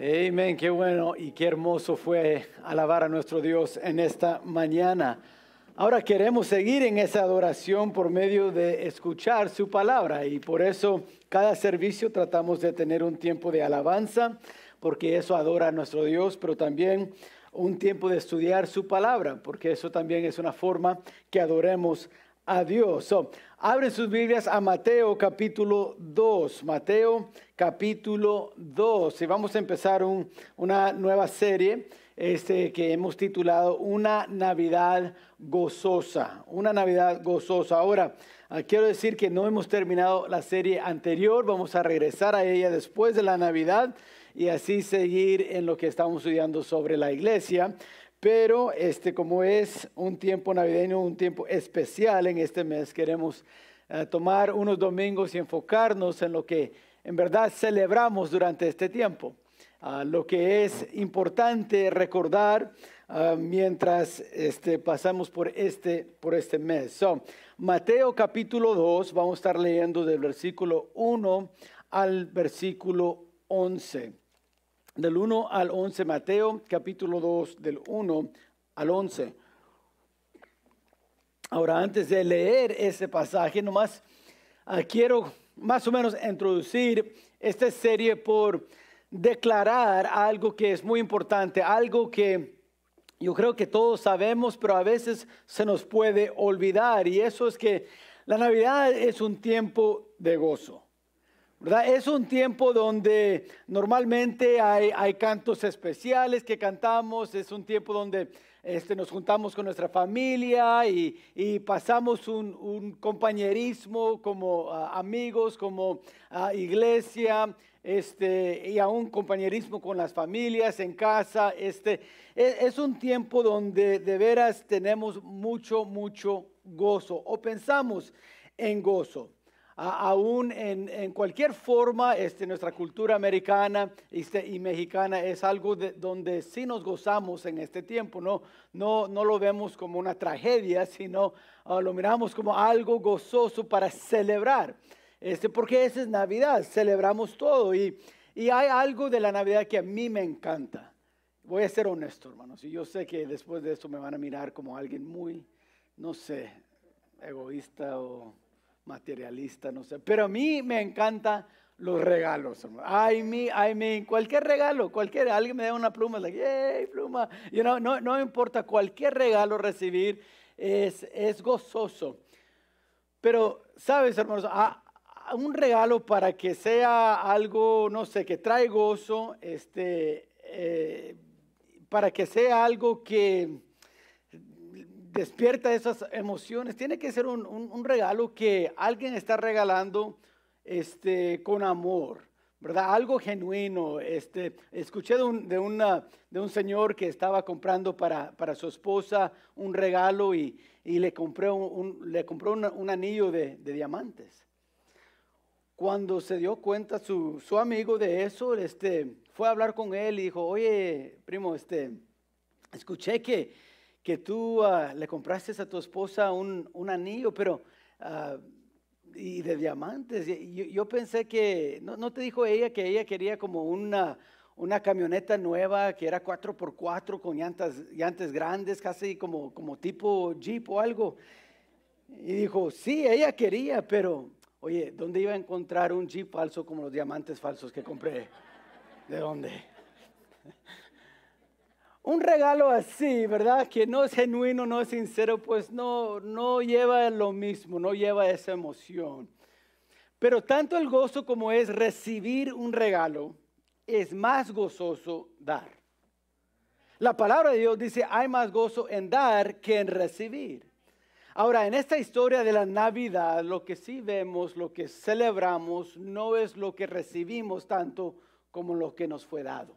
Amén, qué bueno y qué hermoso fue alabar a nuestro Dios en esta mañana. Ahora queremos seguir en esa adoración por medio de escuchar su palabra, y por eso cada servicio tratamos de tener un tiempo de alabanza, porque eso adora a nuestro Dios, pero también un tiempo de estudiar su palabra, porque eso también es una forma que adoremos a Dios. Abren sus Biblias a Mateo capítulo 2, Mateo capítulo 2. Y vamos a empezar una nueva serie que hemos titulado Una Navidad Gozosa, una Navidad Gozosa. Ahora, quiero decir que no hemos terminado la serie anterior, vamos a regresar a ella después de la Navidad y así seguir en lo que estamos estudiando sobre la iglesia. Pero como es un tiempo navideño, un tiempo especial en este mes, queremos tomar unos domingos y enfocarnos en lo que en verdad celebramos durante este tiempo. Lo que es importante recordar mientras pasamos por este mes. Mateo capítulo 2, vamos a estar leyendo del versículo 1 al versículo 11. Del 1 al 11, Mateo, capítulo 2, del 1 al 11. Ahora, antes de leer este pasaje, nomás quiero más o menos introducir esta serie por declarar algo que es muy importante, algo que yo creo que todos sabemos, pero a veces se nos puede olvidar, y eso es que la Navidad es un tiempo de gozo, ¿verdad? Es un tiempo donde normalmente hay cantos especiales que cantamos, es un tiempo donde nos juntamos con nuestra familia y pasamos un compañerismo como amigos, como iglesia, y aún compañerismo con las familias en casa. Es un tiempo donde de veras tenemos mucho gozo, o pensamos en gozo. Aún en cualquier forma, nuestra cultura americana y mexicana es algo donde sí nos gozamos en este tiempo. No lo vemos como una tragedia, sino lo miramos como algo gozoso para celebrar. Porque esa es Navidad, celebramos todo. Y hay algo de la Navidad que a mí me encanta. Voy a ser honesto, hermanos. Y yo sé que después de esto me van a mirar como alguien muy, no sé, egoísta o materialista, no sé, pero a mí me encantan los regalos. Cualquier regalo, alguien me da una pluma, es like, ¡yay, pluma! No importa, cualquier regalo recibir es gozoso. Pero, ¿sabes, hermanos? Un regalo, para que sea algo, no sé, que trae gozo, para que sea algo que despierta esas emociones, tiene que ser un regalo que alguien está regalando con amor, ¿verdad? Algo genuino. Escuché de un señor que estaba comprando para su esposa un regalo y le compró un anillo de diamantes. Cuando se dio cuenta su amigo de eso, fue a hablar con él y dijo, oye, primo, escuché que tú le compraste a tu esposa un anillo, pero y de diamantes. Yo pensé que, ¿no te dijo ella que ella quería como una camioneta nueva que era 4x4 con llantas grandes, casi como tipo Jeep o algo? Y dijo, sí, ella quería, pero, oye, ¿dónde iba a encontrar un Jeep falso como los diamantes falsos que compré? ¿De dónde? Un regalo así, ¿verdad? Que no es genuino, no es sincero, pues no lleva lo mismo, no lleva esa emoción. Pero tanto el gozo como es recibir un regalo, es más gozoso dar. La palabra de Dios dice, hay más gozo en dar que en recibir. Ahora, en esta historia de la Navidad, lo que sí vemos, lo que celebramos, no es lo que recibimos tanto como lo que nos fue dado.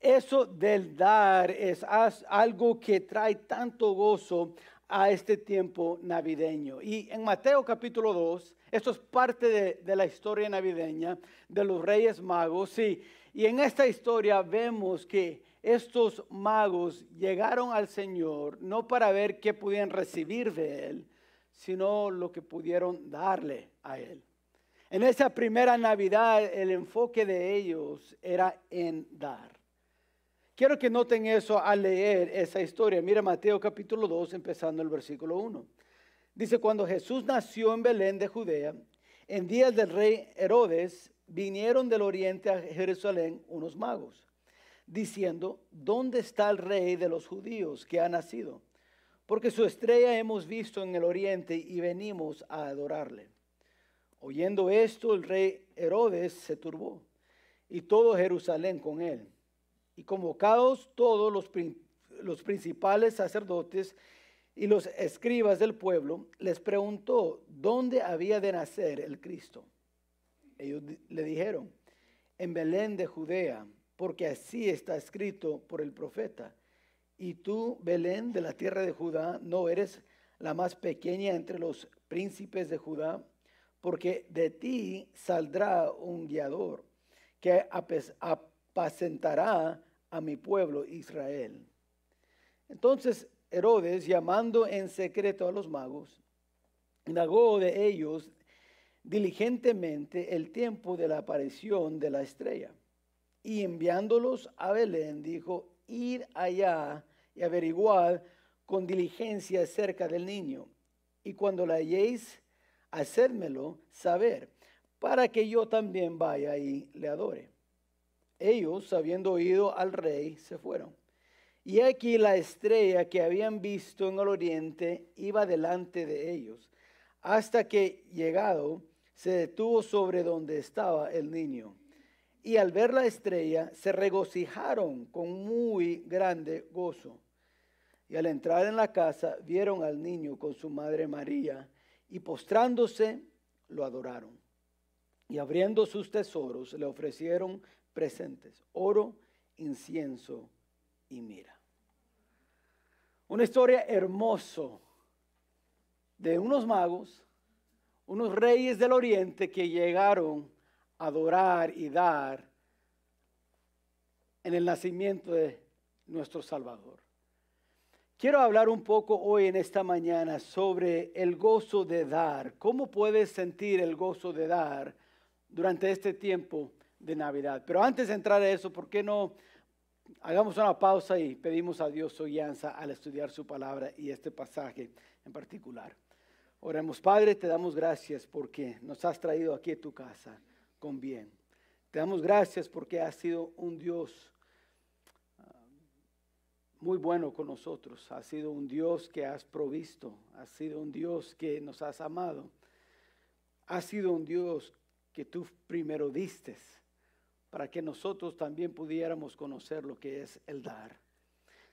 Eso del dar es algo que trae tanto gozo a este tiempo navideño. Y en Mateo capítulo 2, esto es parte de la historia navideña de los Reyes Magos. Sí. Y en esta historia vemos que estos magos llegaron al Señor no para ver qué podían recibir de Él, sino lo que pudieron darle a Él. En esa primera Navidad el enfoque de ellos era en dar. Quiero que noten eso al leer esa historia. Mira Mateo capítulo 2, empezando el versículo 1. Dice, cuando Jesús nació en Belén de Judea, en días del rey Herodes, vinieron del oriente a Jerusalén unos magos, diciendo, ¿dónde está el rey de los judíos que ha nacido? Porque su estrella hemos visto en el oriente y venimos a adorarle. Oyendo esto, el rey Herodes se turbó, y todo Jerusalén con él. Y convocados todos los principales sacerdotes y los escribas del pueblo, les preguntó dónde había de nacer el Cristo. Ellos le dijeron, en Belén de Judea, porque así está escrito por el profeta. Y tú, Belén, de la tierra de Judá, no eres la más pequeña entre los príncipes de Judá, porque de ti saldrá un guiador que apacentará a mi pueblo Israel. Entonces Herodes, llamando en secreto a los magos, indagó de ellos diligentemente el tiempo de la aparición de la estrella. Y enviándolos a Belén, dijo, id allá y averiguad con diligencia acerca del niño. Y cuando la halléis, hacédmelo saber, para que yo también vaya y le adore. Ellos, habiendo oído al rey, se fueron. Y aquí la estrella que habían visto en el oriente iba delante de ellos, hasta que llegado se detuvo sobre donde estaba el niño. Y al ver la estrella se regocijaron con muy grande gozo. Y al entrar en la casa vieron al niño con su madre María, y postrándose lo adoraron. Y abriendo sus tesoros le ofrecieron presentes, oro, incienso y mira. Una historia hermosa de unos magos, unos reyes del oriente que llegaron a adorar y dar en el nacimiento de nuestro Salvador. Quiero hablar un poco hoy en esta mañana sobre el gozo de dar. ¿Cómo puedes sentir el gozo de dar durante este tiempo de Navidad? Pero antes de entrar a eso, ¿por qué no hagamos una pausa y pedimos a Dios su guianza al estudiar su palabra y este pasaje en particular? Oremos. Padre, te damos gracias porque nos has traído aquí a tu casa con bien. Te damos gracias porque has sido un Dios muy bueno con nosotros. Has sido un Dios que has provisto. Has sido un Dios que nos has amado. Has sido un Dios que tú primero diste, para que nosotros también pudiéramos conocer lo que es el dar.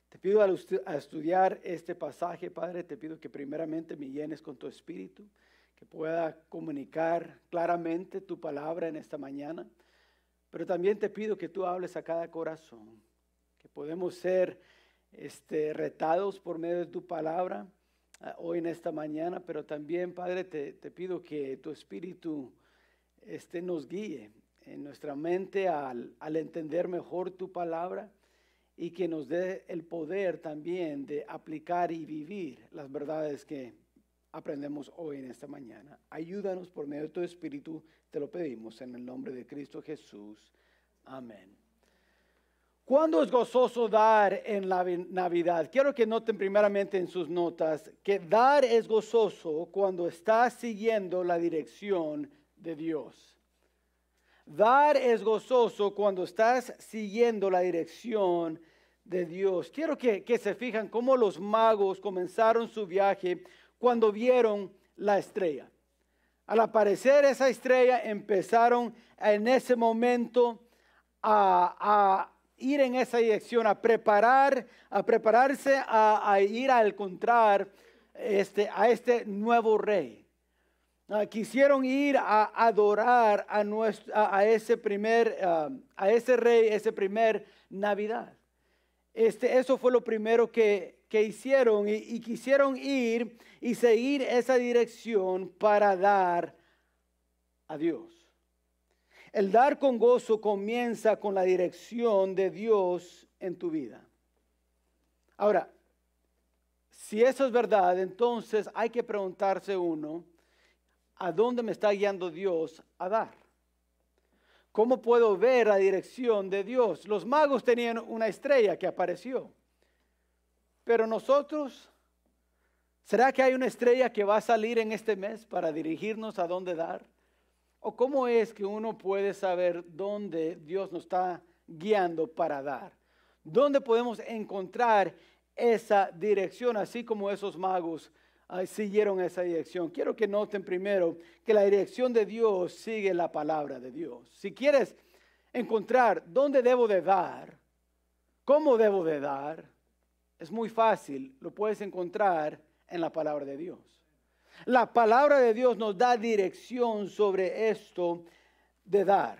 Te pido al estudiar este pasaje, Padre, te pido que primeramente me llenes con tu espíritu, que pueda comunicar claramente tu palabra en esta mañana, pero también te pido que tú hables a cada corazón, que podemos ser retados por medio de tu palabra hoy en esta mañana, pero también, Padre, te pido que tu espíritu nos guíe en nuestra mente al entender mejor tu palabra y que nos dé el poder también de aplicar y vivir las verdades que aprendemos hoy en esta mañana. Ayúdanos por medio de tu espíritu, te lo pedimos en el nombre de Cristo Jesús. Amén. ¿Cuándo es gozoso dar en la Navidad? Quiero que noten primeramente en sus notas que dar es gozoso cuando estás siguiendo la dirección de Dios. Dar es gozoso cuando estás siguiendo la dirección de Dios. Quiero que se fijan cómo los magos comenzaron su viaje cuando vieron la estrella. Al aparecer esa estrella empezaron en ese momento a ir en esa dirección, a prepararse, a ir a encontrar a este nuevo rey. Quisieron ir a adorar a ese rey, ese primer Navidad. Eso fue lo primero que hicieron y quisieron ir y seguir esa dirección para dar a Dios. El dar con gozo comienza con la dirección de Dios en tu vida. Ahora, si eso es verdad, entonces hay que preguntarse uno, a dónde me está guiando Dios a dar. ¿Cómo puedo ver la dirección de Dios? Los magos tenían una estrella que apareció, pero nosotros, ¿será que hay una estrella que va a salir en este mes para dirigirnos a dónde dar? ¿O cómo es que uno puede saber dónde Dios nos está guiando para dar? ¿Dónde podemos encontrar esa dirección, así como esos magos siguieron esa dirección? Quiero que noten primero que la dirección de Dios sigue la palabra de Dios. Si quieres encontrar dónde debo de dar, cómo debo de dar, es muy fácil, lo puedes encontrar en la palabra de Dios. La palabra de Dios nos da dirección sobre esto de dar.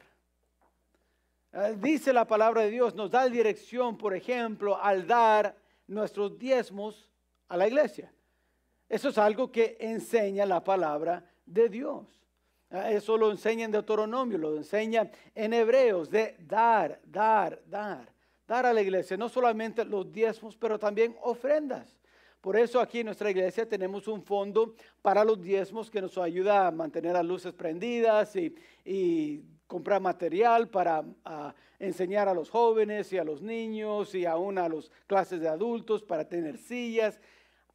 Dice la palabra de Dios, nos da dirección, por ejemplo, al dar nuestros diezmos a la iglesia. Eso es algo que enseña la palabra de Dios. Eso lo enseña en Deuteronomio, lo enseña en Hebreos, de dar, dar, dar. Dar a la iglesia, no solamente los diezmos, pero también ofrendas. Por eso aquí en nuestra iglesia tenemos un fondo para los diezmos que nos ayuda a mantener las luces prendidas y comprar material para enseñar a los jóvenes y a los niños y aún a las clases de adultos para tener sillas.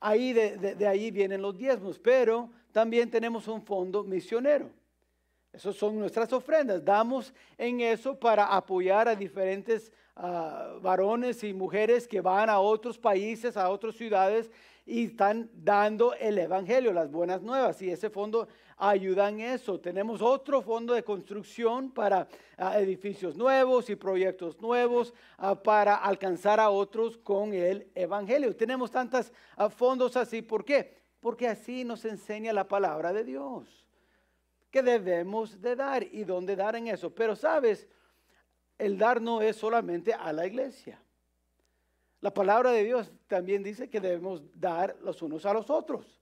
Ahí de ahí vienen los diezmos, pero también tenemos un fondo misionero. Esas son nuestras ofrendas. Damos en eso para apoyar a diferentes varones y mujeres que van a otros países, a otras ciudades y están dando el evangelio, las buenas nuevas, y ese fondo ayuda en eso. Tenemos otro fondo de construcción para edificios nuevos y proyectos nuevos para alcanzar a otros con el evangelio. Tenemos tantos fondos así. ¿Por qué? Porque así nos enseña la palabra de Dios que debemos de dar y dónde dar en eso. Pero sabes, el dar no es solamente a la iglesia. La palabra de Dios también dice que debemos dar los unos a los otros.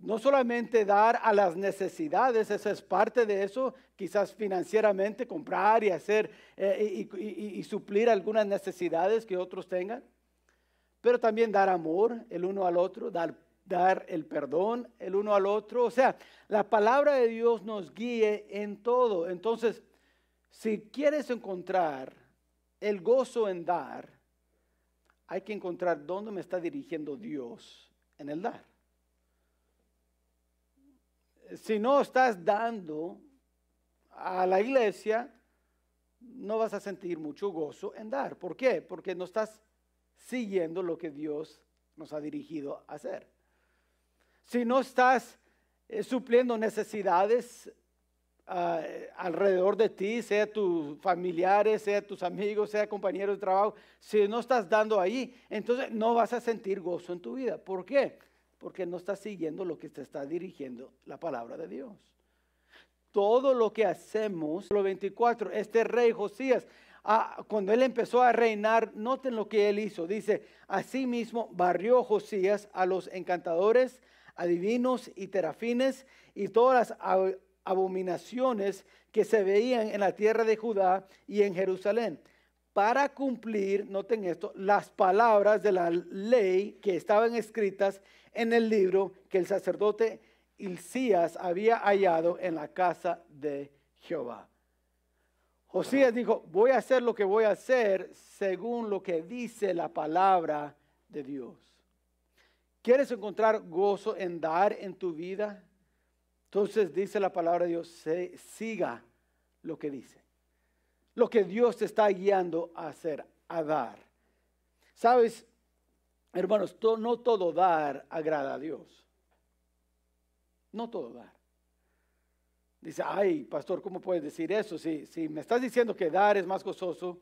No solamente dar a las necesidades, esa es parte de eso, quizás financieramente comprar y hacer y suplir algunas necesidades que otros tengan. Pero también dar amor el uno al otro, dar el perdón el uno al otro. O sea, la palabra de Dios nos guíe en todo. Entonces, si quieres encontrar el gozo en dar, hay que encontrar dónde me está dirigiendo Dios en el dar. Si no estás dando a la iglesia, no vas a sentir mucho gozo en dar. ¿Por qué? Porque no estás siguiendo lo que Dios nos ha dirigido a hacer. Si no estás supliendo necesidades alrededor de ti, sea tus familiares, sea tus amigos, sea compañeros de trabajo, si no estás dando ahí, entonces no vas a sentir gozo en tu vida. ¿Por qué? Porque no estás siguiendo lo que te está dirigiendo la palabra de Dios. Todo lo que hacemos, lo 24, este rey Josías, cuando él empezó a reinar, noten lo que él hizo, dice, asimismo barrió Josías a los encantadores, adivinos y terafines y todas las abominaciones que se veían en la tierra de Judá y en Jerusalén, para cumplir, noten esto, las palabras de la ley que estaban escritas en el libro que el sacerdote Hilcías había hallado en la casa de Jehová. Josías dijo, voy a hacer lo que voy a hacer según lo que dice la palabra de Dios. ¿Quieres encontrar gozo en dar en tu vida? Entonces dice la palabra de Dios, siga lo que dice, lo que Dios te está guiando a hacer, a dar. Sabes, hermanos, no todo dar agrada a Dios. No todo dar. Dice, ay, pastor, ¿cómo puedes decir eso? Si me estás diciendo que dar es más gozoso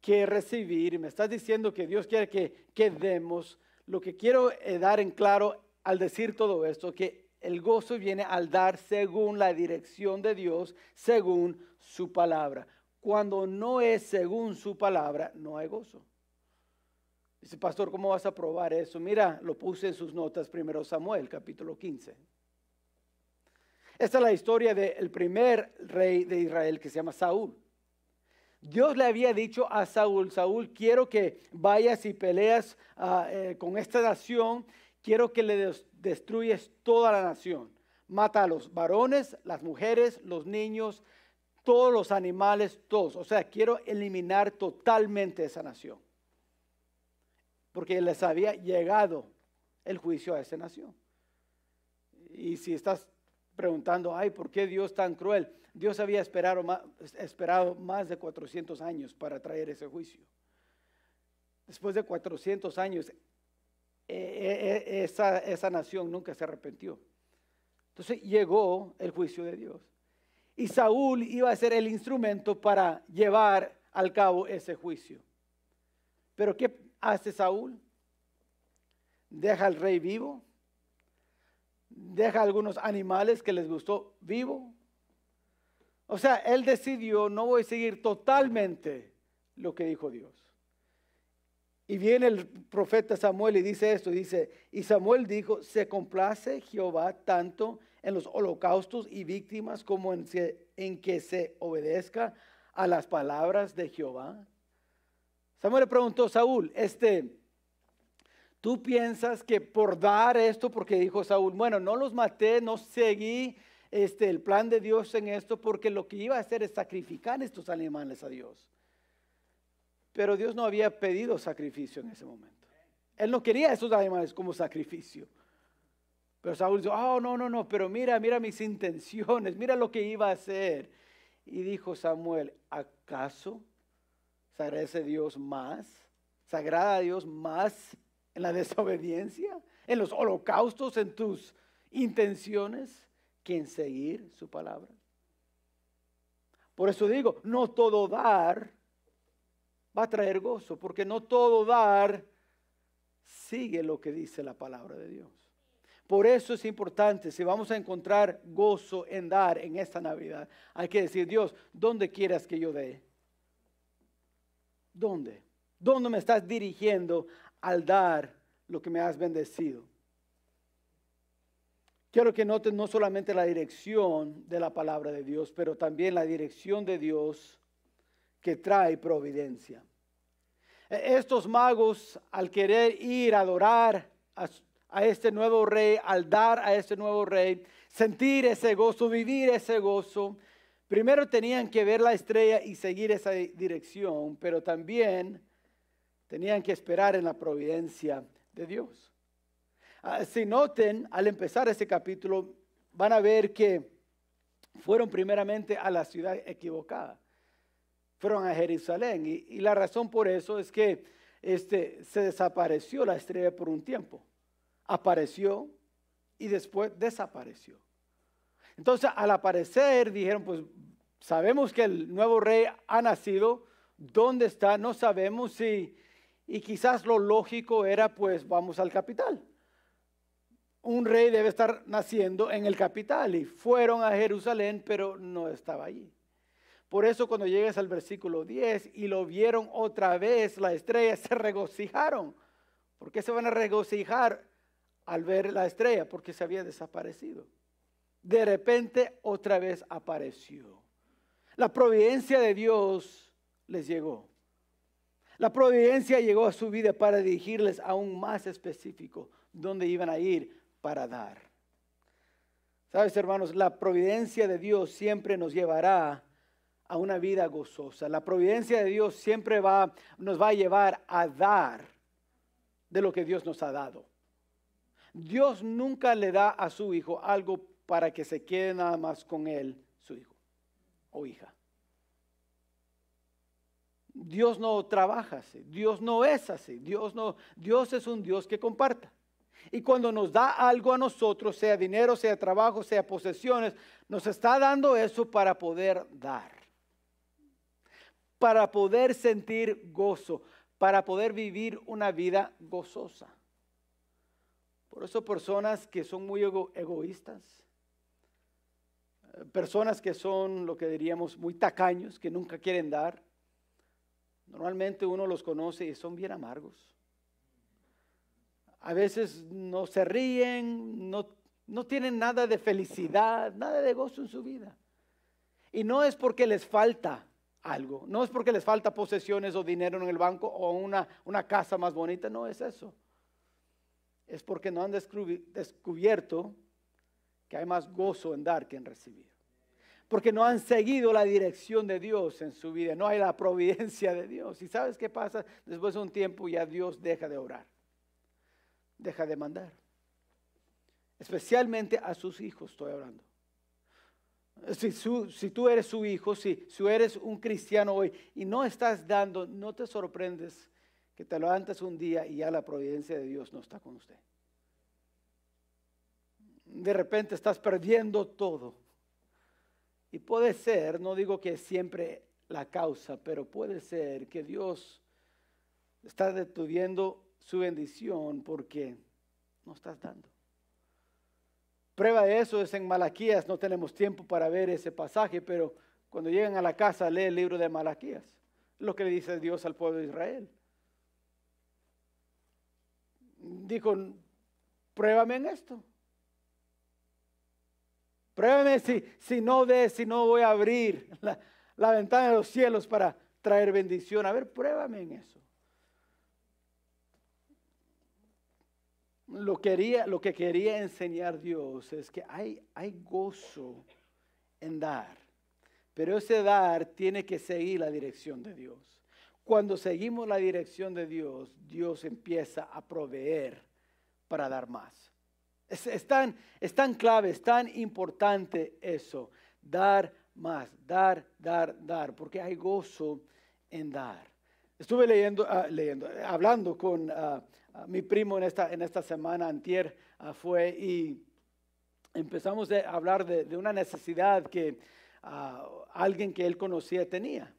que recibir, me estás diciendo que Dios quiere que demos, lo que quiero dar en claro al decir todo esto, que el gozo viene al dar según la dirección de Dios, según su palabra. Cuando no es según su palabra, no hay gozo. Dice, pastor, ¿cómo vas a probar eso? Mira, lo puse en sus notas, 1 Samuel, capítulo 15. Esta es la historia del primer rey de Israel que se llama Saúl. Dios le había dicho a Saúl, Saúl, quiero que vayas y peleas con esta nación. Quiero que le destruyes toda la nación. mata a los varones, las mujeres, los niños, todos los animales, todos. O sea, quiero eliminar totalmente esa nación, porque les había llegado el juicio a esa nación. Y si estás preguntando, ay, ¿por qué Dios tan cruel? Dios había esperado más de 400 años para traer ese juicio. Después de 400 años, esa nación nunca se arrepintió. Entonces llegó el juicio de Dios. Y Saúl iba a ser el instrumento para llevar al cabo ese juicio. Pero ¿qué hace Saúl? Deja al rey vivo, deja algunos animales que les gustó vivo. O sea, él decidió, no voy a seguir totalmente lo que dijo Dios. Y viene el profeta Samuel y dice esto, dice, y Samuel dijo, se complace Jehová tanto en los holocaustos y víctimas como en que se obedezca a las palabras de Jehová. Samuel le preguntó a Saúl, ¿tú piensas que por dar esto, porque dijo Saúl, bueno, no los maté, no seguí el plan de Dios en esto, porque lo que iba a hacer es sacrificar estos animales a Dios? Pero Dios no había pedido sacrificio en ese momento. Él no quería esos animales como sacrificio. Pero Saúl dijo, oh, no, pero mira mis intenciones, mira lo que iba a hacer. Y dijo Samuel, ¿acaso se agradece Dios más? ¿Se agrada a Dios más en la desobediencia, en los holocaustos, en tus intenciones, que en seguir su palabra? Por eso digo, no todo dar va a traer gozo, porque no todo dar sigue lo que dice la palabra de Dios. Por eso es importante, si vamos a encontrar gozo en dar en esta Navidad, hay que decir, Dios, ¿dónde quieras que yo dé? ¿Dónde? ¿Dónde me estás dirigiendo al dar lo que me has bendecido? Quiero que notes no solamente la dirección de la palabra de Dios, pero también la dirección de Dios que trae providencia. Estos magos, al querer ir a adorar a este nuevo rey, al dar a este nuevo rey, sentir ese gozo, vivir ese gozo, primero tenían que ver la estrella y seguir esa dirección, pero también tenían que esperar en la providencia de Dios. Si noten, al empezar este capítulo, van a ver que fueron primeramente a la ciudad equivocada. Fueron a Jerusalén y la razón por eso es que se desapareció la estrella por un tiempo. Apareció y después desapareció. Entonces, al aparecer dijeron, pues sabemos que el nuevo rey ha nacido, ¿dónde está? No sabemos y quizás lo lógico era, pues vamos al capital. Un rey debe estar naciendo en el capital y fueron a Jerusalén, pero no estaba allí. Por eso cuando llegas al versículo 10 y lo vieron otra vez, la estrella, se regocijaron. ¿Por qué se van a regocijar al ver la estrella? Porque se había desaparecido. De repente otra vez apareció. La providencia de Dios les llegó. La providencia llegó a su vida para dirigirles aún más específico dónde iban a ir para dar. ¿Sabes, hermanos? La providencia de Dios siempre nos llevará a una vida gozosa. La providencia de Dios siempre nos va a llevar a dar de lo que Dios nos ha dado. Dios nunca le da a su hijo algo para que se quede nada más con él, su hijo o hija. Dios no trabaja así, Dios no es así, Dios es un Dios que comparta. Y cuando nos da algo a nosotros, sea dinero, sea trabajo, sea posesiones, nos está dando eso para poder dar, para poder sentir gozo, para poder vivir una vida gozosa. Por eso personas que son muy egoístas, personas que son lo que diríamos muy tacaños, que nunca quieren dar, normalmente uno los conoce y son bien amargos. A veces no se ríen, no tienen nada de felicidad, nada de gozo en su vida. Y no es porque les falta algo, no es porque les falta posesiones o dinero en el banco o una casa más bonita, no es eso. Es porque no han descubierto que hay más gozo en dar que en recibir, porque no han seguido la dirección de Dios en su vida, no hay la providencia de Dios. ¿Y sabes qué pasa? Después de un tiempo ya Dios deja de obrar, deja de mandar, especialmente a sus hijos estoy hablando. Si tú eres su hijo, si eres un cristiano hoy y no estás dando, no te sorprendes que te levantes un día y ya la providencia de Dios no está con usted. De repente estás perdiendo todo. Y puede ser, no digo que es siempre la causa, pero puede ser que Dios está deteniendo su bendición porque no estás dando. Prueba de eso es en Malaquías, no tenemos tiempo para ver ese pasaje, pero cuando llegan a la casa lee el libro de Malaquías, lo que le dice Dios al pueblo de Israel. Dijo, pruébame en esto, pruébame si no voy a abrir la ventana de los cielos para traer bendición, a ver, pruébame en eso. Lo que quería enseñar Dios es que hay gozo en dar, pero ese dar tiene que seguir la dirección de Dios. Cuando seguimos la dirección de Dios, Dios empieza a proveer para dar más. Es tan clave, es tan importante eso, dar más, dar, porque hay gozo en dar. Estuve hablando con mi primo en esta semana, antier fue, y empezamos a hablar de una necesidad que alguien que él conocía tenía.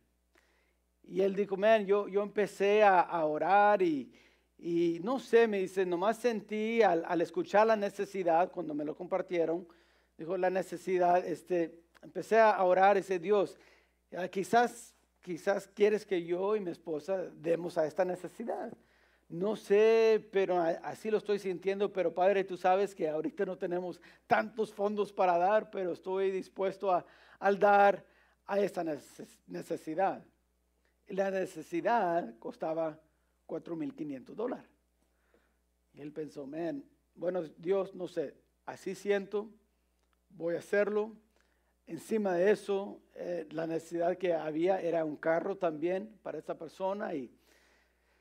Y él dijo, yo empecé a orar y no sé, me dice, nomás sentí al escuchar la necesidad, cuando me lo compartieron, dijo la necesidad, empecé a orar y dice, Dios, quizás quieres que yo y mi esposa demos a esta necesidad. No sé, pero así lo estoy sintiendo, pero Padre, tú sabes que ahorita no tenemos tantos fondos para dar, pero estoy dispuesto a dar a esta necesidad. La necesidad costaba $4,500. Y él pensó, bueno, Dios, no sé, así siento, voy a hacerlo. Encima de eso, la necesidad que había era un carro también para esta persona y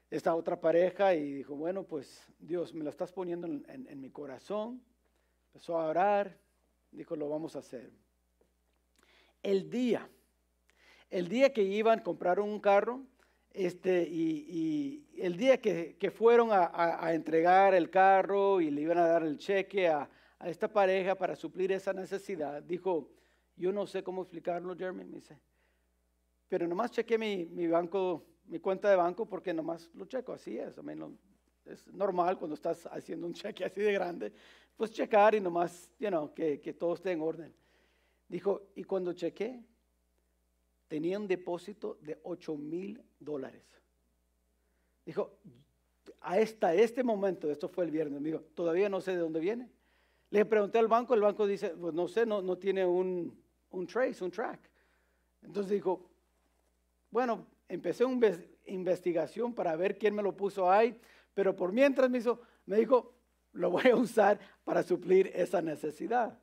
esta otra pareja. Y dijo, bueno, pues Dios, me lo estás poniendo en mi corazón. Empezó a orar, dijo, lo vamos a hacer. El día que iban, compraron un carro y el día que fueron a entregar el carro y le iban a dar el cheque a esta pareja para suplir esa necesidad, dijo, yo no sé cómo explicarlo, Jeremy, me dice, pero nomás chequeé mi cuenta de banco porque nomás lo checo, así es. Es normal cuando estás haciendo un cheque así de grande, pues checar y nomás, que todo esté en orden. Dijo, y cuando chequé, tenía un depósito de $8,000. Dijo, hasta este momento, esto fue el viernes, me dijo, todavía no sé de dónde viene. Le pregunté al banco, el banco dice, pues no sé, no tiene un track. Entonces dijo, bueno, empecé una investigación para ver quién me lo puso ahí, pero por mientras me dijo, lo voy a usar para suplir esa necesidad.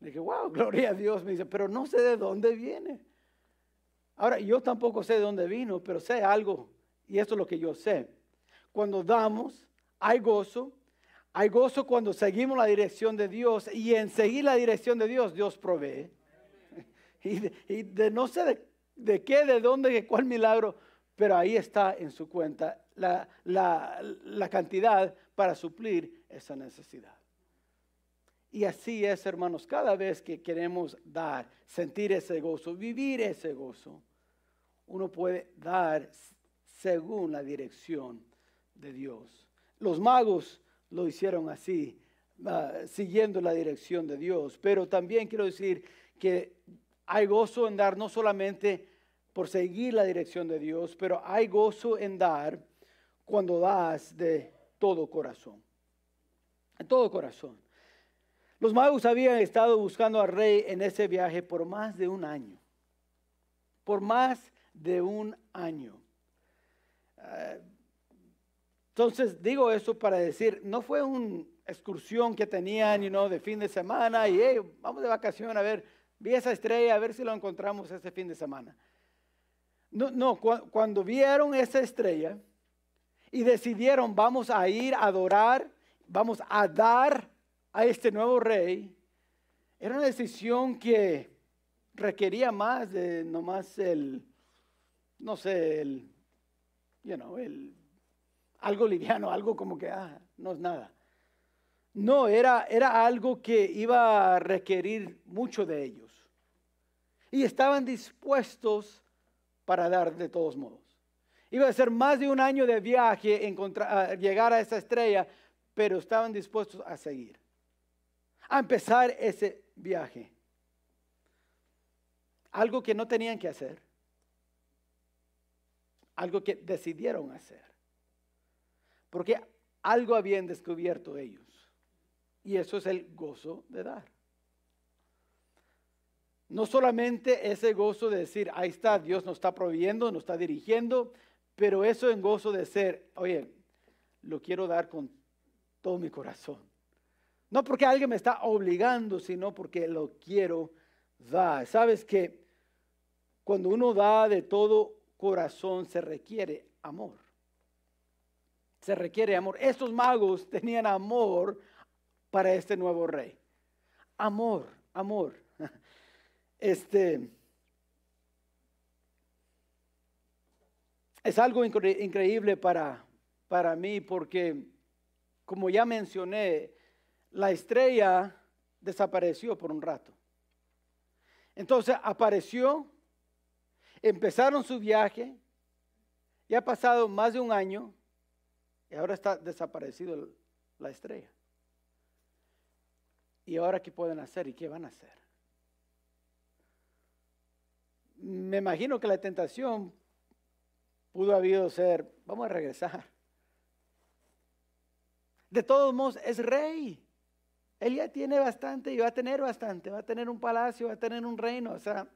Le dije, wow, gloria a Dios, me dice, pero no sé de dónde viene. Ahora, yo tampoco sé de dónde vino, pero sé algo, y esto es lo que yo sé. Cuando damos, hay gozo. Hay gozo cuando seguimos la dirección de Dios, y en seguir la dirección de Dios, Dios provee. Y de no sé de qué, de dónde, de cuál milagro, pero ahí está en su cuenta la cantidad para suplir esa necesidad. Y así es, hermanos, cada vez que queremos dar, sentir ese gozo, vivir ese gozo, uno puede dar según la dirección de Dios. Los magos lo hicieron así, siguiendo la dirección de Dios. Pero también quiero decir que hay gozo en dar no solamente por seguir la dirección de Dios, pero hay gozo en dar cuando das de todo corazón. De todo corazón. Los magos habían estado buscando al rey en ese viaje por más de un año. Por más de un año. Entonces digo eso para decir, no fue una excursión que tenían de fin de semana y hey, vamos de vacación a ver, vi esa estrella a ver si lo encontramos este fin de semana. No, cuando vieron esa estrella y decidieron vamos a ir a adorar, vamos a dar a este nuevo rey, era una decisión que requería más de nomás algo liviano, algo como que no es nada. No, era algo que iba a requerir mucho de ellos. Y estaban dispuestos para dar de todos modos. Iba a ser más de un año de viaje llegar a esa estrella, pero estaban dispuestos a seguir, a empezar ese viaje. Algo que no tenían que hacer, algo que decidieron hacer, porque algo habían descubierto ellos, y eso es el gozo de dar. No solamente ese gozo de decir, ahí está, Dios nos está proveyendo, nos está dirigiendo, pero eso en gozo de ser, oye, lo quiero dar con todo mi corazón. No porque alguien me está obligando, sino porque lo quiero dar. Sabes que cuando uno da de todo corazón se requiere amor. Se requiere amor. Estos magos tenían amor para este nuevo rey. Amor, amor. Es algo increíble para mí porque, como ya mencioné, la estrella desapareció por un rato. Entonces apareció, empezaron su viaje, ya ha pasado más de un año y ahora está desaparecido la estrella. ¿Y ahora qué pueden hacer y qué van a hacer? Me imagino que la tentación pudo haber ser, vamos a regresar. De todos modos, es rey. Él ya tiene bastante y va a tener bastante. Va a tener un palacio, va a tener un reino. O sea,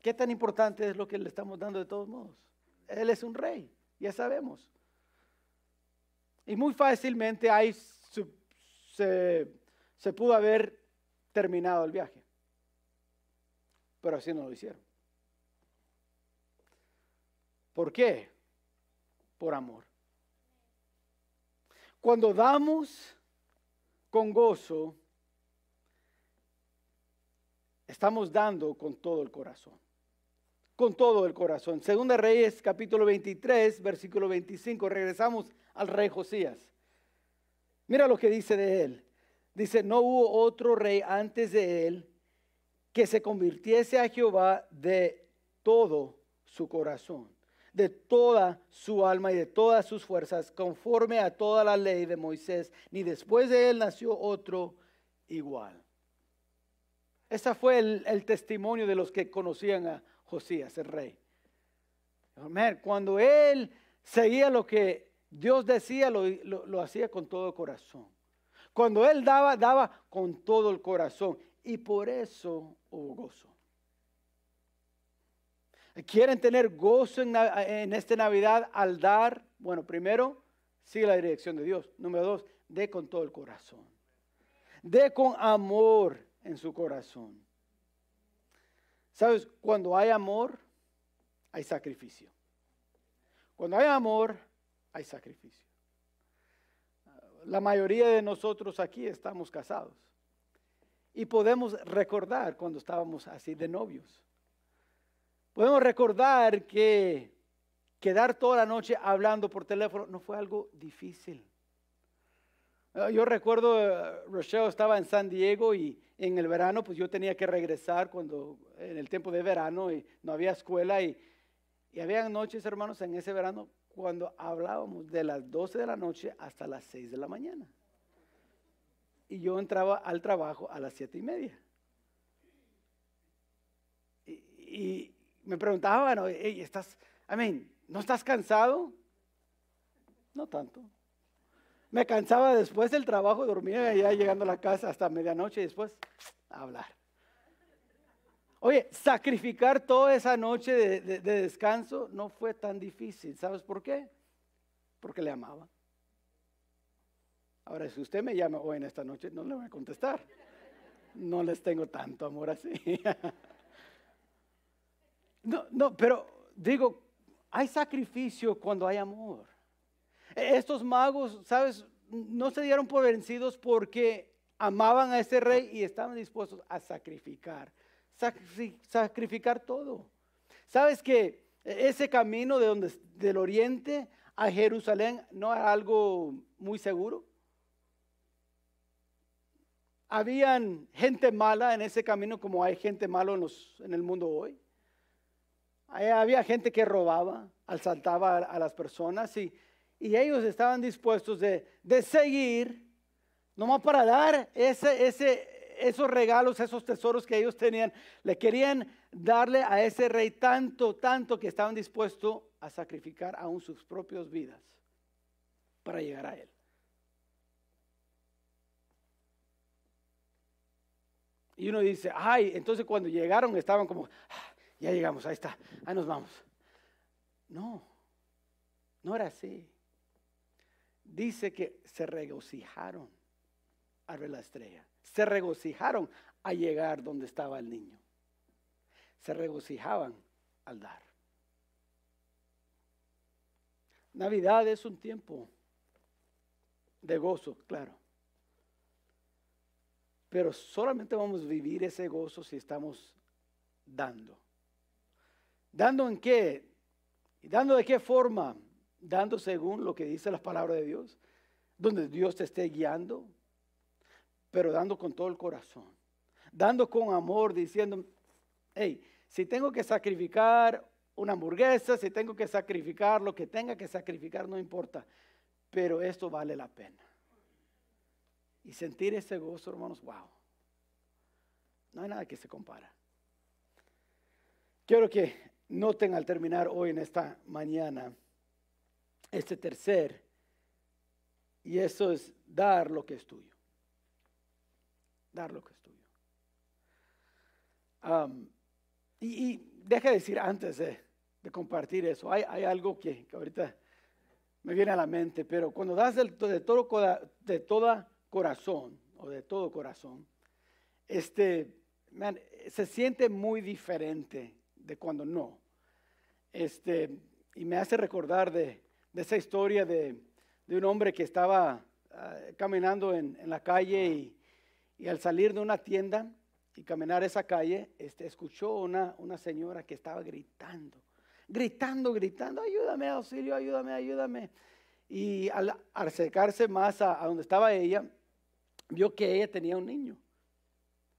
¿qué tan importante es lo que le estamos dando de todos modos? Él es un rey, ya sabemos. Y muy fácilmente ahí se pudo haber terminado el viaje. Pero así no lo hicieron. ¿Por qué? Por amor. Cuando damos con gozo, estamos dando con todo el corazón. Con todo el corazón. Segunda Reyes, capítulo 23, versículo 25. Regresamos al rey Josías. Mira lo que dice de él. Dice, no hubo otro rey antes de él que se convirtiese a Jehová de todo su corazón, de toda su alma y de todas sus fuerzas, conforme a toda la ley de Moisés. Ni después de él nació otro igual. Ese fue el testimonio de los que conocían a Josías, el rey. Cuando él seguía lo que Dios decía, lo hacía con todo el corazón. Cuando él daba con todo el corazón. Y por eso hubo gozo. ¿Quieren tener gozo en esta Navidad al dar? Bueno, primero, sigue la dirección de Dios. Número dos, dé con todo el corazón. Dé con amor en su corazón. ¿Sabes? Cuando hay amor, hay sacrificio. Cuando hay amor, hay sacrificio. La mayoría de nosotros aquí estamos casados. Y podemos recordar cuando estábamos así de novios. Podemos recordar que quedar toda la noche hablando por teléfono no fue algo difícil. Yo recuerdo, Rochelle estaba en San Diego y en el verano pues yo tenía que regresar en el tiempo de verano y no había escuela. Y había noches, hermanos, en ese verano cuando hablábamos de las 12 de la noche hasta las 6 de la mañana. Y yo entraba al trabajo a las 7:30. Y me preguntaban, hey, ¿no estás cansado? No tanto. Me cansaba después del trabajo, dormía ya llegando a la casa hasta medianoche y después a hablar. Oye, sacrificar toda esa noche de descanso no fue tan difícil. ¿Sabes por qué? porque le amaban. Ahora, si usted me llama hoy en esta noche, no le voy a contestar. No les tengo tanto amor así. No, pero digo, hay sacrificio cuando hay amor. Estos magos, ¿sabes? No se dieron por vencidos porque amaban a este rey y estaban dispuestos a sacrificar. Sacrificar todo. ¿Sabes que ese camino del oriente a Jerusalén no era algo muy seguro? Habían gente mala en ese camino, como hay gente mala en el mundo hoy. Había gente que robaba, asaltaba a las personas y ellos estaban dispuestos de seguir, nomás para dar esos regalos, esos tesoros que ellos tenían. Le querían darle a ese rey tanto, tanto que estaban dispuestos a sacrificar aún sus propias vidas para llegar a él. Y uno dice, ay, entonces cuando llegaron estaban como, ah, ya llegamos, ahí está, ahí nos vamos. No, no era así. Dice que se regocijaron al ver la estrella. Se regocijaron al llegar donde estaba el niño. Se regocijaban al dar. Navidad es un tiempo de gozo, claro. Pero solamente vamos a vivir ese gozo si estamos dando. ¿Dando en qué? ¿Dando de qué forma? Dando según lo que dice la palabra de Dios, donde Dios te esté guiando, pero dando con todo el corazón. Dando con amor, diciendo, hey, si tengo que sacrificar una hamburguesa, si tengo que sacrificar lo que tenga que sacrificar, no importa, pero esto vale la pena. Y sentir ese gozo, hermanos, wow. No hay nada que se compara. Quiero que noten al terminar hoy en esta mañana, este tercer, y eso es dar lo que es tuyo. Dar lo que es tuyo. Y deja de decir antes de compartir eso, hay algo que ahorita me viene a la mente, pero cuando das de todo corazón, se siente muy diferente de cuando no. Y me hace recordar de esa historia de un hombre que estaba caminando en la calle y al salir de una tienda y caminar esa calle, escuchó una señora que estaba gritando, ayúdame, auxilio, ayúdame. Y al acercarse más a donde estaba ella, vio que ella tenía un niño.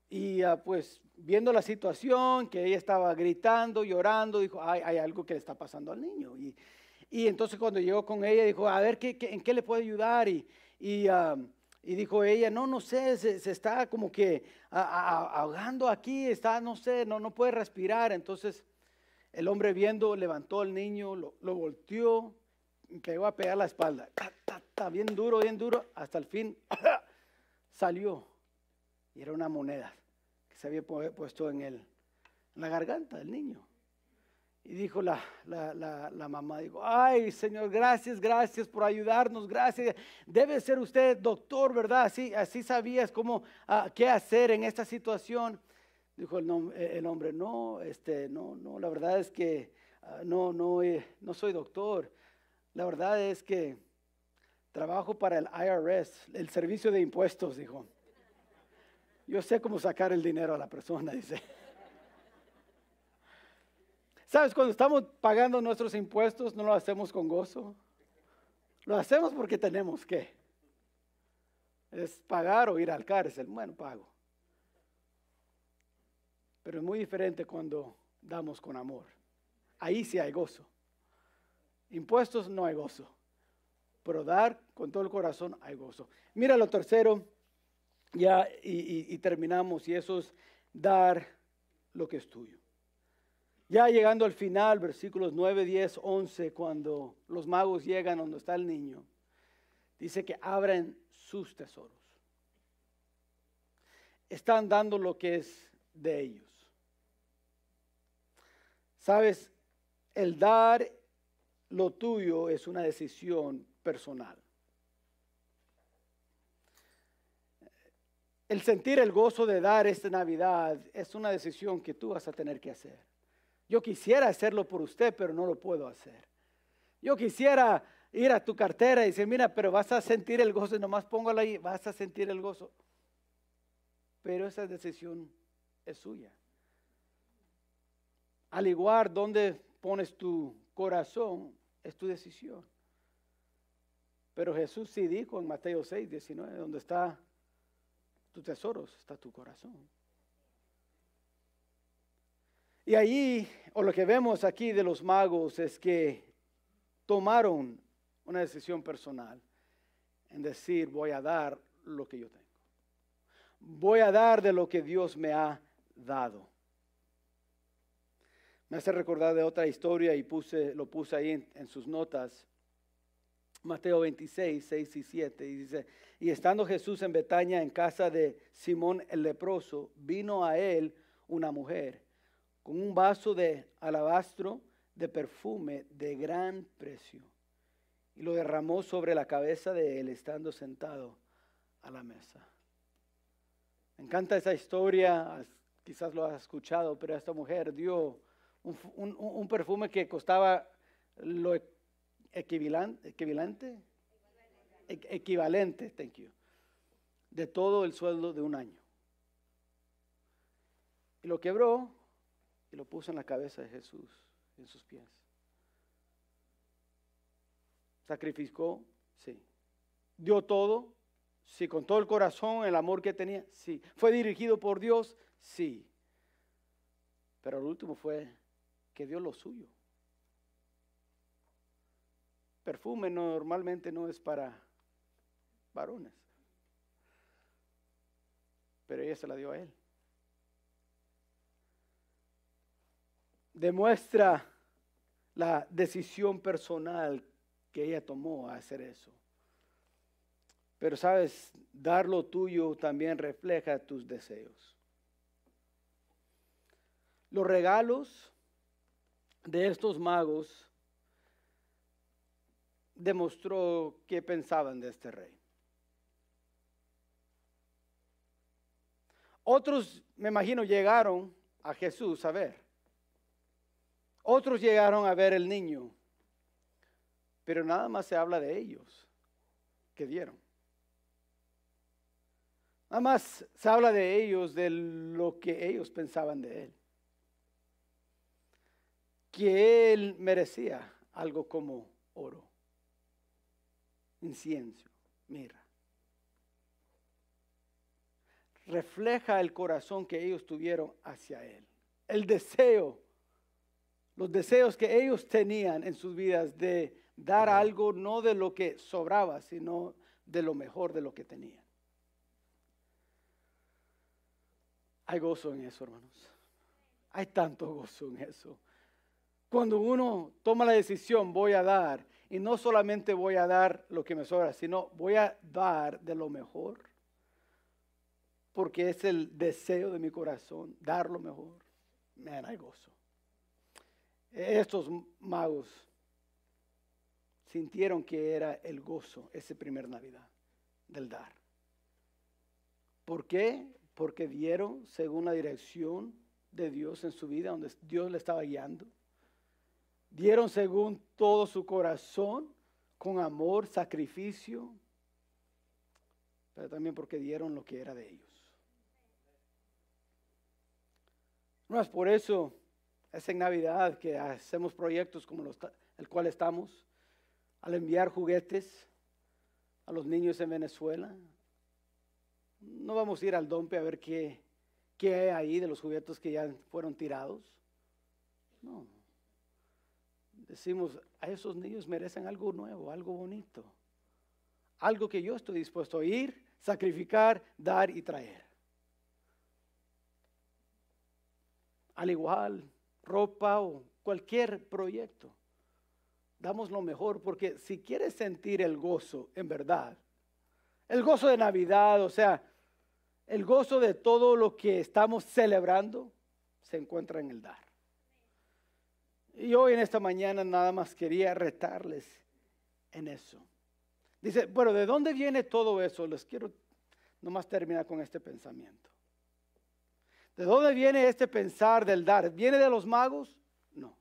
Y pues viendo la situación, que ella estaba gritando, llorando, dijo, hay algo que le está pasando al niño. Y entonces cuando llegó con ella, dijo, a ver, ¿en qué le puedo ayudar? Y dijo ella, no sé, se está como que ahogando aquí, está, no sé, no puede respirar. Entonces el hombre levantó al niño, lo volteó, pegó a pegar la espalda, bien duro, hasta el fin salió. Y era una moneda que se había puesto en la garganta del niño. Y dijo la mamá, dijo, ay, señor, gracias por ayudarnos, gracias. Debe ser usted doctor, ¿verdad? Así sabías qué hacer en esta situación. Dijo el hombre, no, la verdad es que no soy doctor. La verdad es que trabajo para el IRS, el servicio de impuestos, dijo. Yo sé cómo sacar el dinero a la persona, dice. ¿Sabes? Cuando estamos pagando nuestros impuestos, no lo hacemos con gozo. Lo hacemos porque tenemos que. Es pagar o ir al cárcel. Bueno, pago. Pero es muy diferente cuando damos con amor. Ahí sí hay gozo. Impuestos no hay gozo, pero dar con todo el corazón hay gozo. Mira lo tercero, ya y terminamos, y eso es dar lo que es tuyo. Ya llegando al final, versículos 9, 10, 11, cuando los magos llegan donde está el niño, dice que abren sus tesoros. Están dando lo que es de ellos. ¿Sabes? El dar Lo tuyo es una decisión personal. El sentir el gozo de dar esta Navidad es una decisión que tú vas a tener que hacer. Yo quisiera hacerlo por usted, pero no lo puedo hacer. Yo quisiera ir a tu cartera y decir, mira, pero vas a sentir el gozo, nomás póngala ahí, vas a sentir el gozo. Pero esa decisión es suya. Al igual, donde pones tu corazón es tu decisión. Pero Jesús sí dijo en Mateo 6, 19, donde está tu tesoro, está tu corazón. Y ahí, o lo que vemos aquí de los magos es que tomaron una decisión personal en decir, voy a dar lo que yo tengo. Voy a dar de lo que Dios me ha dado. Me hace recordar de otra historia y lo puse ahí en sus notas. Mateo 26, 6 y 7. Y dice, y estando Jesús en Betania, en casa de Simón el leproso, vino a él una mujer con un vaso de alabastro de perfume de gran precio, y lo derramó sobre la cabeza de él, estando sentado a la mesa. Me encanta esa historia, quizás lo has escuchado, pero esta mujer dio un perfume que costaba lo equivalente de todo el sueldo de un año. Y lo quebró y lo puso en la cabeza de Jesús, en sus pies. Sacrificó, sí. Dio todo, sí. Con todo el corazón, el amor que tenía, sí. Fue dirigido por Dios, sí. Pero el último fue que dio lo suyo. Perfume normalmente no es para varones, pero ella se la dio a él. Demuestra la decisión personal que ella tomó a hacer eso. Pero sabes, dar lo tuyo también refleja tus deseos. Los regalos de estos magos demostró qué pensaban de este rey. Otros, me imagino, llegaron a Jesús a ver. Otros llegaron a ver el niño, pero nada más se habla de ellos que dieron. Nada más se habla de ellos, de lo que ellos pensaban de él. Que él merecía algo como oro, incienso, mirra. Refleja el corazón que ellos tuvieron hacia él. El deseo. Los deseos que ellos tenían en sus vidas de dar algo, no de lo que sobraba, sino de lo mejor de lo que tenían. Hay gozo en eso, hermanos. Hay tanto gozo en eso. Cuando uno toma la decisión, voy a dar, y no solamente voy a dar lo que me sobra, sino voy a dar de lo mejor, porque es el deseo de mi corazón, dar lo mejor. Man, hay gozo. Estos magos sintieron que era el gozo, ese primer Navidad, del dar. ¿Por qué? Porque dieron según la dirección de Dios en su vida, donde Dios le estaba guiando. Dieron según todo su corazón, con amor, sacrificio, pero también porque dieron lo que era de ellos. No es por eso. Es en Navidad que hacemos proyectos como el cual estamos, al enviar juguetes a los niños en Venezuela. No vamos a ir al Dompe a ver qué hay ahí de los juguetes que ya fueron tirados. No. Decimos, a esos niños merecen algo nuevo, algo bonito. Algo que yo estoy dispuesto a ir, sacrificar, dar y traer. Al igual, ropa o cualquier proyecto. Damos lo mejor, porque si quieres sentir el gozo en verdad, el gozo de Navidad, o sea, el gozo de todo lo que estamos celebrando, se encuentra en el dar. Y hoy en esta mañana nada más quería retarles en eso. Dice, bueno, ¿de dónde viene todo eso? Les quiero nomás terminar con este pensamiento. ¿De dónde viene este pensar del dar? ¿Viene de los magos? No.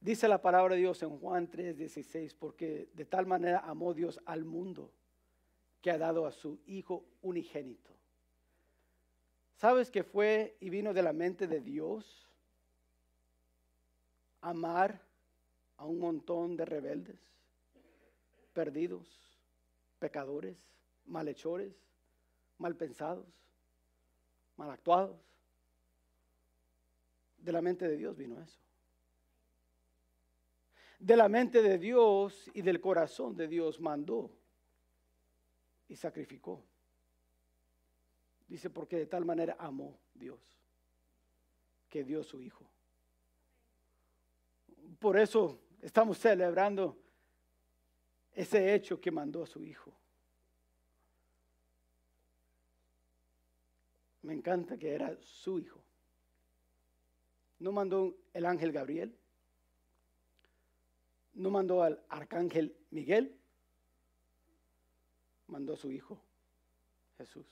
Dice la palabra de Dios en Juan 3:16, porque de tal manera amó Dios al mundo que ha dado a su Hijo unigénito. ¿Sabes que fue y vino de la mente de Dios amar a un montón de rebeldes, perdidos, pecadores, malhechores, malpensados, malactuados? De la mente de Dios vino eso. De la mente de Dios y del corazón de Dios mandó y sacrificó. Dice, porque de tal manera amó Dios, que dio su Hijo. Por eso estamos celebrando ese hecho que mandó a su Hijo. Me encanta que era su Hijo. No mandó el ángel Gabriel, no mandó al arcángel Miguel, mandó a su Hijo, Jesús.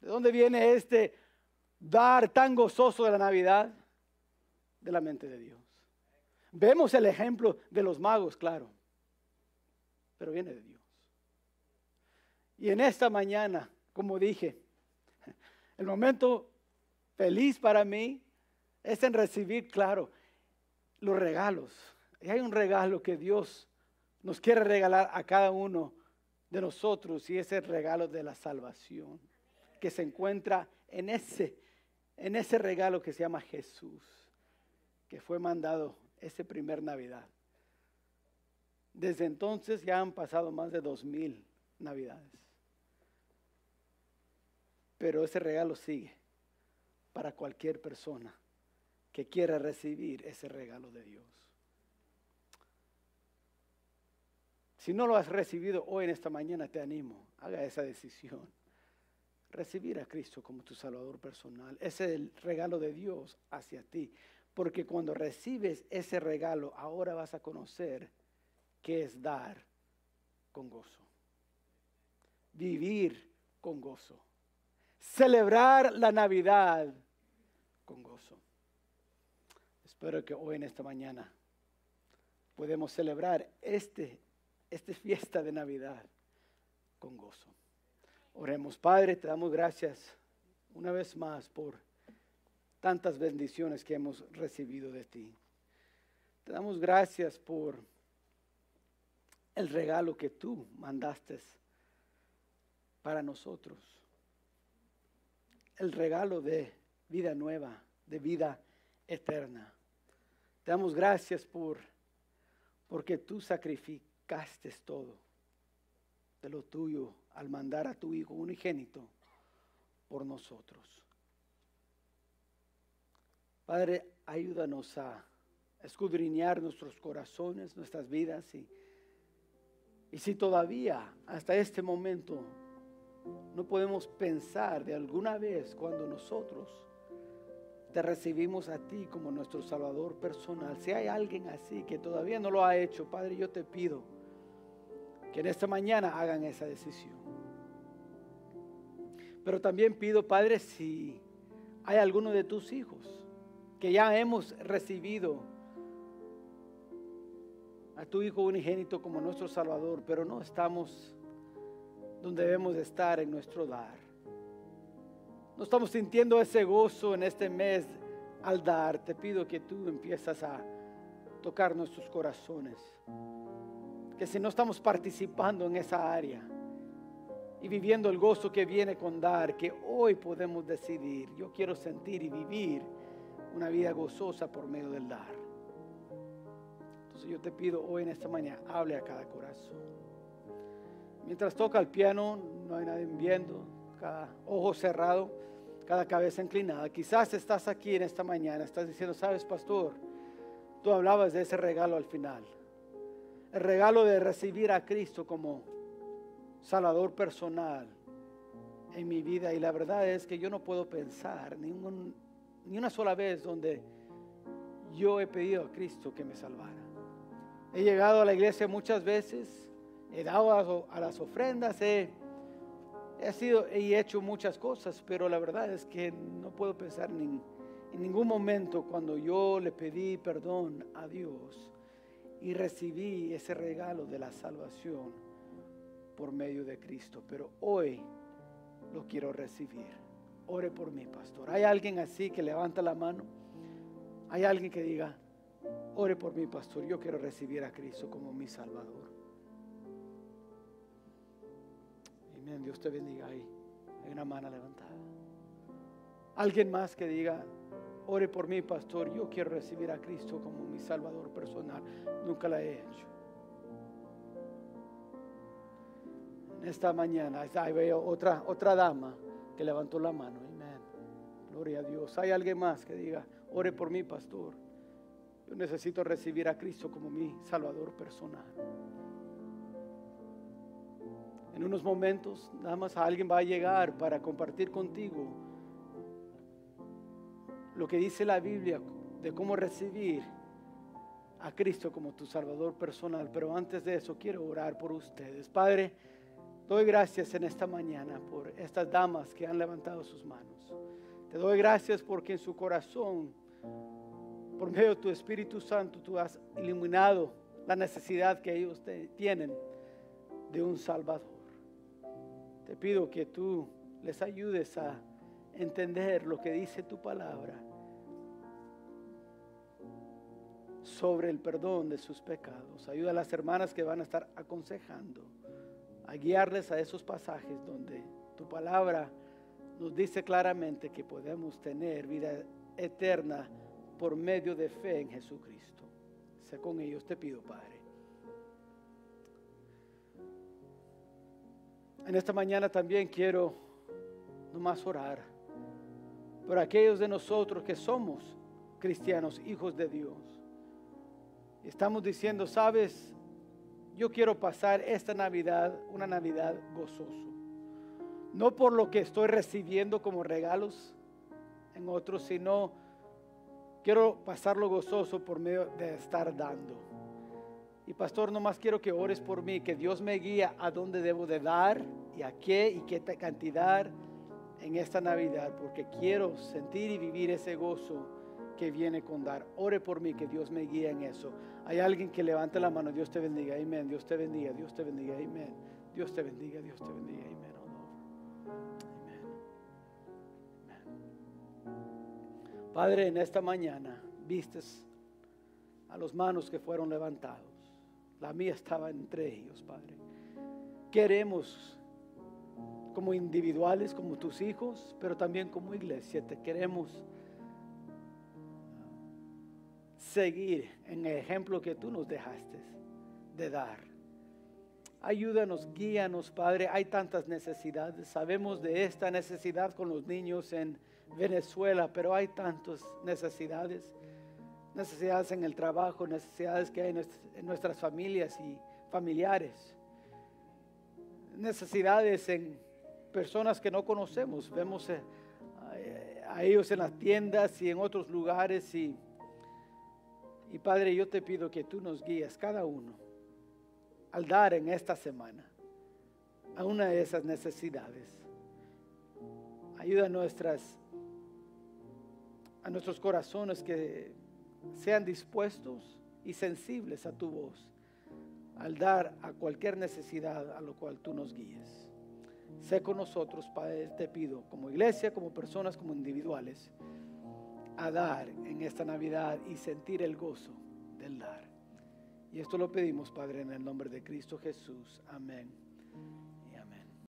¿De dónde viene este dar tan gozoso de la Navidad? De la mente de Dios. Vemos el ejemplo de los magos, claro, pero viene de Dios. Y en esta mañana, como dije, el momento feliz para mí es en recibir, claro, los regalos. Y hay un regalo que Dios nos quiere regalar a cada uno de nosotros, y ese regalo de la salvación, que se encuentra en ese regalo que se llama Jesús, que fue mandado ese primer Navidad. Desde entonces ya han pasado más de 2000 Navidades. Pero ese regalo sigue para cualquier persona que quiera recibir ese regalo de Dios. Si no lo has recibido hoy en esta mañana, te animo, haga esa decisión. Recibir a Cristo como tu Salvador personal. Ese es el regalo de Dios hacia ti. Porque cuando recibes ese regalo, ahora vas a conocer qué es dar con gozo. Vivir con gozo. Celebrar la Navidad con gozo. Espero que hoy en esta mañana podemos celebrar esta fiesta de Navidad con gozo. Oremos. Padre, te damos gracias una vez más por tantas bendiciones que hemos recibido de ti. Te damos gracias por el regalo que tú mandaste para nosotros. El regalo de vida nueva, de vida eterna. Te damos gracias porque tú sacrificaste todo de lo tuyo al mandar a tu Hijo unigénito por nosotros. Padre, ayúdanos a escudriñar nuestros corazones, nuestras vidas, y si todavía hasta este momento no podemos pensar de alguna vez cuando nosotros te recibimos a ti como nuestro Salvador personal. Si hay alguien así que todavía no lo ha hecho, Padre, yo te pido que en esta mañana hagan esa decisión. Pero también pido, Padre, si hay alguno de tus hijos que ya hemos recibido a tu Hijo unigénito como nuestro Salvador, pero no estamos donde debemos estar en nuestro dar. No estamos sintiendo ese gozo en este mes al dar. Te pido que tú empiezas a tocar nuestros corazones. Que si no estamos participando en esa área y viviendo el gozo que viene con dar, que hoy podemos decidir, yo quiero sentir y vivir una vida gozosa por medio del dar. Entonces yo te pido hoy en esta mañana, hable a cada corazón. Mientras toca el piano, no hay nadie viendo, cada ojo cerrado, cada cabeza inclinada. Quizás estás aquí en esta mañana, estás diciendo, sabes, pastor, tú hablabas de ese regalo al final. El regalo de recibir a Cristo como Salvador personal en mi vida. Y la verdad es que yo no puedo pensar ningún ni una sola vez donde yo he pedido a Cristo que me salvara. He llegado a la iglesia muchas veces, he dado a las ofrendas, he hecho muchas cosas, pero la verdad es que no puedo pensar en ningún momento cuando yo le pedí perdón a Dios y recibí ese regalo de la salvación por medio de Cristo. Pero hoy lo quiero recibir. Ore por mí, pastor. ¿Hay alguien así que levanta la mano? ¿Hay alguien que diga, ore por mí, pastor, yo quiero recibir a Cristo como mi Salvador? Amén, Dios te bendiga. Ahí hay una mano levantada. Alguien más que diga, ore por mí, pastor, yo quiero recibir a Cristo como mi Salvador personal. Nunca la he hecho. En esta mañana, ahí veo otra dama que levantó la mano. Amén. Gloria a Dios. Hay alguien más que diga, ore por mí, pastor, yo necesito recibir a Cristo como mi Salvador personal. En unos momentos, nada más alguien va a llegar para compartir contigo lo que dice la Biblia de cómo recibir a Cristo como tu Salvador personal. Pero antes de eso, quiero orar por ustedes. Padre, doy gracias en esta mañana por estas damas que han levantado sus manos. Te doy gracias porque en su corazón, por medio de tu Espíritu Santo, tú has iluminado la necesidad que ellos tienen de un Salvador. Te pido que tú les ayudes a entender lo que dice tu palabra sobre el perdón de sus pecados. Ayuda a las hermanas que van a estar aconsejando, a guiarles a esos pasajes donde tu palabra nos dice claramente que podemos tener vida eterna por medio de fe en Jesucristo. Sé con ellos, te pido, Padre. En esta mañana también quiero nomás orar por aquellos de nosotros que somos cristianos, hijos de Dios. Estamos diciendo, sabes, yo quiero pasar esta Navidad, una Navidad gozosa. No por lo que estoy recibiendo como regalos en otros, sino quiero pasarlo gozoso por medio de estar dando. Y pastor, nomás quiero que ores por mí, que Dios me guía a dónde debo de dar y a qué y qué cantidad en esta Navidad, porque quiero sentir y vivir ese gozo que viene con dar. Ore por mí, que Dios me guíe en eso. Hay alguien que levante la mano. Dios te bendiga, amén. Dios te bendiga, Dios te bendiga, amén. Dios te bendiga, Dios te bendiga, amén. Padre, en esta mañana vistes a los manos que fueron levantados. La mía estaba entre ellos, Padre. Queremos, como individuales, como tus hijos, pero también como iglesia, te queremos seguir en el ejemplo que tú nos dejaste de dar. Ayúdanos, guíanos, Padre. Hay tantas necesidades. Sabemos de esta necesidad con los niños en Venezuela, pero hay tantas necesidades en el trabajo, necesidades que hay en nuestras familias y familiares, necesidades en personas que no conocemos. Vemos a ellos en las tiendas y en otros lugares y Padre, yo te pido que tú nos guíes cada uno al dar en esta semana a una de esas necesidades. Ayuda a nuestros corazones que sean dispuestos y sensibles a tu voz al dar a cualquier necesidad a lo cual tú nos guíes. Sé con nosotros, Padre, te pido, como iglesia, como personas, como individuales, a dar en esta Navidad y sentir el gozo del dar. Y esto lo pedimos, Padre, en el nombre de Cristo Jesús. Amén.